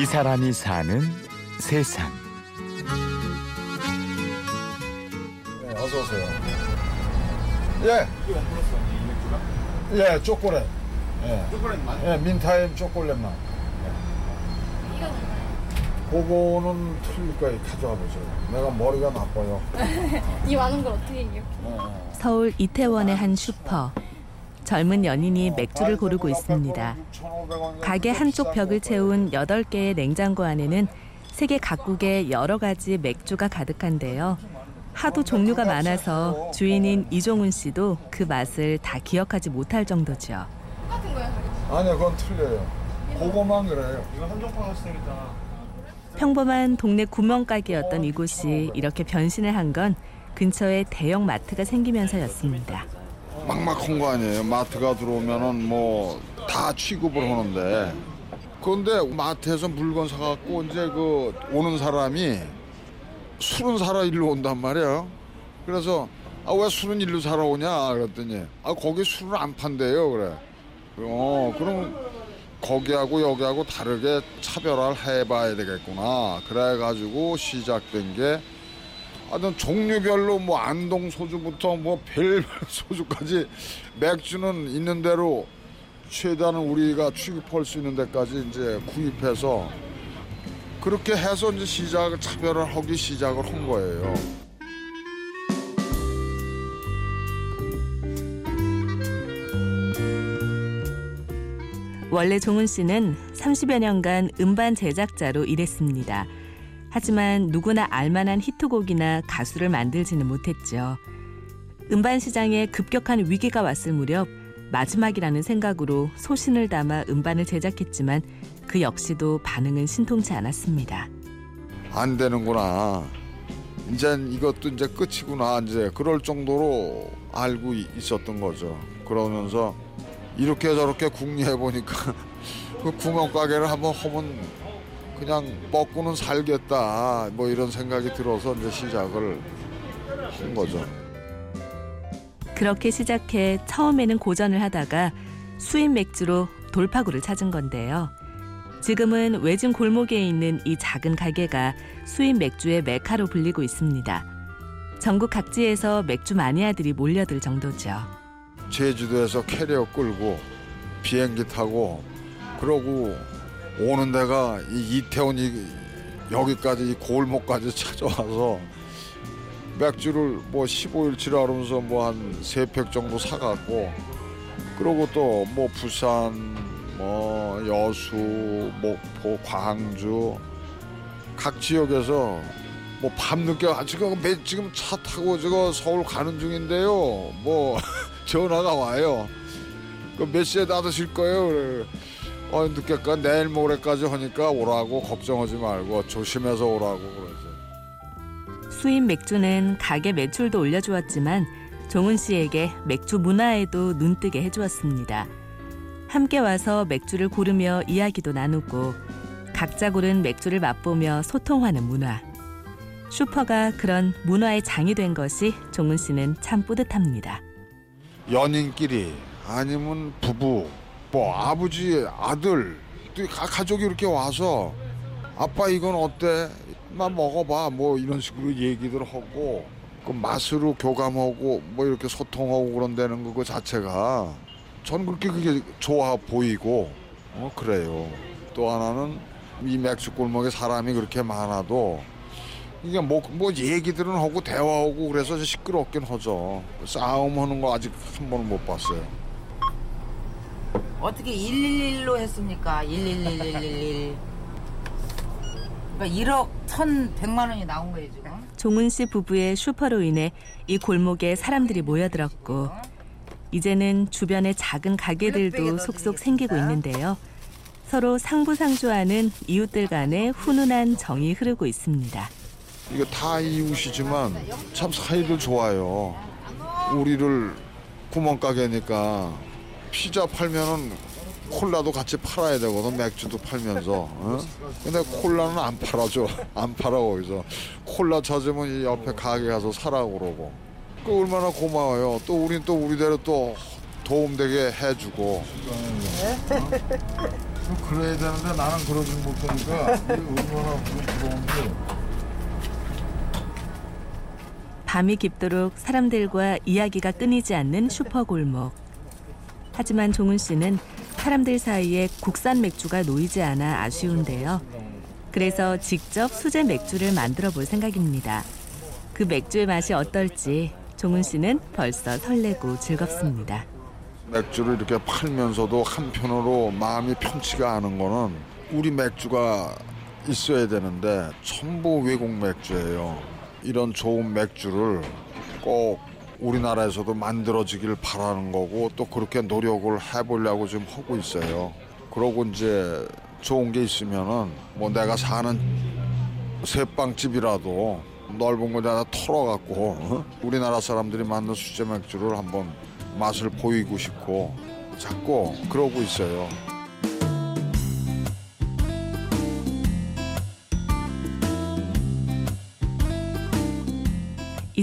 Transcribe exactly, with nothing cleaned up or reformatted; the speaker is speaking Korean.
이 사람이 사는 세상. 네, 어서 오세요. 예. 이게 원플러스원 이맥주가? 예, 초콜릿. 예. 초콜릿만? 예, 민타임 초콜릿만. 예. 이건 얼마예요? 그거는 틀릴 거예요. 가져와 보세요. 내가 머리가 나빠요. 이 많은 걸 어떻게 이겨? 예. 서울 이태원의 한 슈퍼. 젊은 연인이 맥주를 고르고 있습니다. 가게 한쪽 벽을 채운 여덟 개의 냉장고 안에는 세계 각국의 여러 가지 맥주가 가득한데요. 하도 종류가 많아서 주인인 이종훈 씨도 그 맛을 다 기억하지 못할 정도죠. 똑같은 거예요? 아니요, 그건 틀려요. 그거만 그래요. 이건 한정판 같이 생겼잖아. 평범한 동네 구멍가게였던 이곳이 이렇게 변신을 한 건 근처에 대형 마트가 생기면서였습니다. 막막한 거 아니에요. 마트가 들어오면은 뭐 다 취급을 하는데, 그런데 마트에서 물건 사갖고 이제 그 오는 사람이 술은 사러 일로 온단 말이에요. 그래서 아, 왜 술은 일로 사러 오냐 그랬더니 아, 거기 술을 안 판대요. 그래. 어, 그럼 거기하고 여기하고 다르게 차별화를 해봐야 되겠구나. 그래가지고 시작된 게. 하여튼 종류별로 뭐 안동 소주부터 뭐 별별 소주까지 맥주는 있는 대로 최대한은 우리가 취급할 수 있는 데까지 이제 구입해서 그렇게 해서 이제 시작을 차별을 하기 시작을 한 거예요. 원래 종훈 씨는 삼십여 년간 음반 제작자로 일했습니다. 하지만 누구나 알만한 히트곡이나 가수를 만들지는 못했죠. 음반 시장에 급격한 위기가 왔을 무렵 마지막이라는 생각으로 소신을 담아 음반을 제작했지만 그 역시도 반응은 신통치 않았습니다. 안 되는구나. 이제 이것도 이제 끝이구나. 이제 그럴 정도로 알고 있었던 거죠. 그러면서 이렇게 저렇게 궁리해 보니까 그 구멍가게를 한번 허문. 그냥 먹고는 살겠다 뭐 이런 생각이 들어서 이제 시작을 한 거죠. 그렇게 시작해 처음에는 고전을 하다가 수입 맥주로 돌파구를 찾은 건데요. 지금은 외진 골목에 있는 이 작은 가게가 수입 맥주의 메카로 불리고 있습니다. 전국 각지에서 맥주 마니아들이 몰려들 정도죠. 제주도에서 캐리어 끌고 비행기 타고 그러고 오는 데가 이 이태원이 여기까지 이 골목까지 찾아와서 맥주를 뭐 십오 일치를 하면서 뭐 한 세 팩 정도 사갖고 그러고 또 뭐 부산, 뭐 여수, 목포, 광주 각 지역에서 뭐 밤늦게 아 지금 매 지금 차 타고 저거 서울 가는 중인데요. 뭐 전화가 와요. 그 몇 시에 놔두실 거예요? 그래. 어, 늦겠까 내일 모레까지 하니까 오라고 걱정하지 말고 조심해서 오라고 그러죠. 수입 맥주는 가게 매출도 올려주었지만 종훈 씨에게 맥주 문화에도 눈뜨게 해주었습니다. 함께 와서 맥주를 고르며 이야기도 나누고 각자 고른 맥주를 맛보며 소통하는 문화. 슈퍼가 그런 문화의 장이 된 것이 종훈 씨는 참 뿌듯합니다. 연인끼리 아니면 부부. 뭐 아버지, 아들, 또 가족이 이렇게 와서 아빠 이건 어때? 막 먹어봐. 뭐 이런 식으로 얘기들 하고 그 맛으로 교감하고 뭐 이렇게 소통하고 그런다는 거 그 자체가 전 그렇게 그게 좋아 보이고 어 그래요. 또 하나는 이 맥주 골목에 사람이 그렇게 많아도 이게 뭐, 뭐 얘기들은 하고 대화하고 그래서 시끄럽긴 하죠. 싸움하는 거 아직 한 번은 못 봤어요. 어떻게 일일일로 했습니까? 일일일일일. 그러니까 일억 천백만 원이 나온 거예요, 지금. 종훈 씨 부부의 슈퍼로 인해 이 골목에 사람들이 모여들었고 이제는 주변의 작은 가게들도 속속 생기고 있는데요. 서로 상부상조하는 이웃들 간의 훈훈한 정이 흐르고 있습니다. 이거 다 이웃이지만 참 사이들 좋아요. 우리를 구멍가게니까. 피자 팔면은 콜라도 같이 팔아야 되거든. 맥주도 팔면서. 응? 근데 콜라는 안 팔아줘. 안 팔아 거기서. 콜라 찾으면 이 옆에 가게 가서 사라고 그러고. 그 얼마나 고마워요. 또 우린 또 우리대로 또 도움되게 해주고. 그래야 되는데 나는 그러지 못하니까 얼마나 부러운지. 밤이 깊도록 사람들과 이야기가 끊이지 않는 슈퍼골목. 하지만 종훈 씨는 사람들 사이에 국산 맥주가 놓이지 않아 아쉬운데요. 그래서 직접 수제 맥주를 만들어 볼 생각입니다. 그 맥주의 맛이 어떨지 종훈 씨는 벌써 설레고 즐겁습니다. 맥주를 이렇게 팔면서도 한편으로 마음이 편치가 않은 거는 우리 맥주가 있어야 되는데 전부 외국 맥주예요. 이런 좋은 맥주를 꼭 우리나라에서도 만들어지길 바라는 거고 또 그렇게 노력을 해보려고 지금 하고 있어요. 그러고 이제 좋은 게 있으면은 뭐 내가 사는 새빵집이라도 넓은 곳에 다 털어갖고 어? 우리나라 사람들이 만든 수제 맥주를 한번 맛을 보이고 싶고 자꾸 그러고 있어요. 이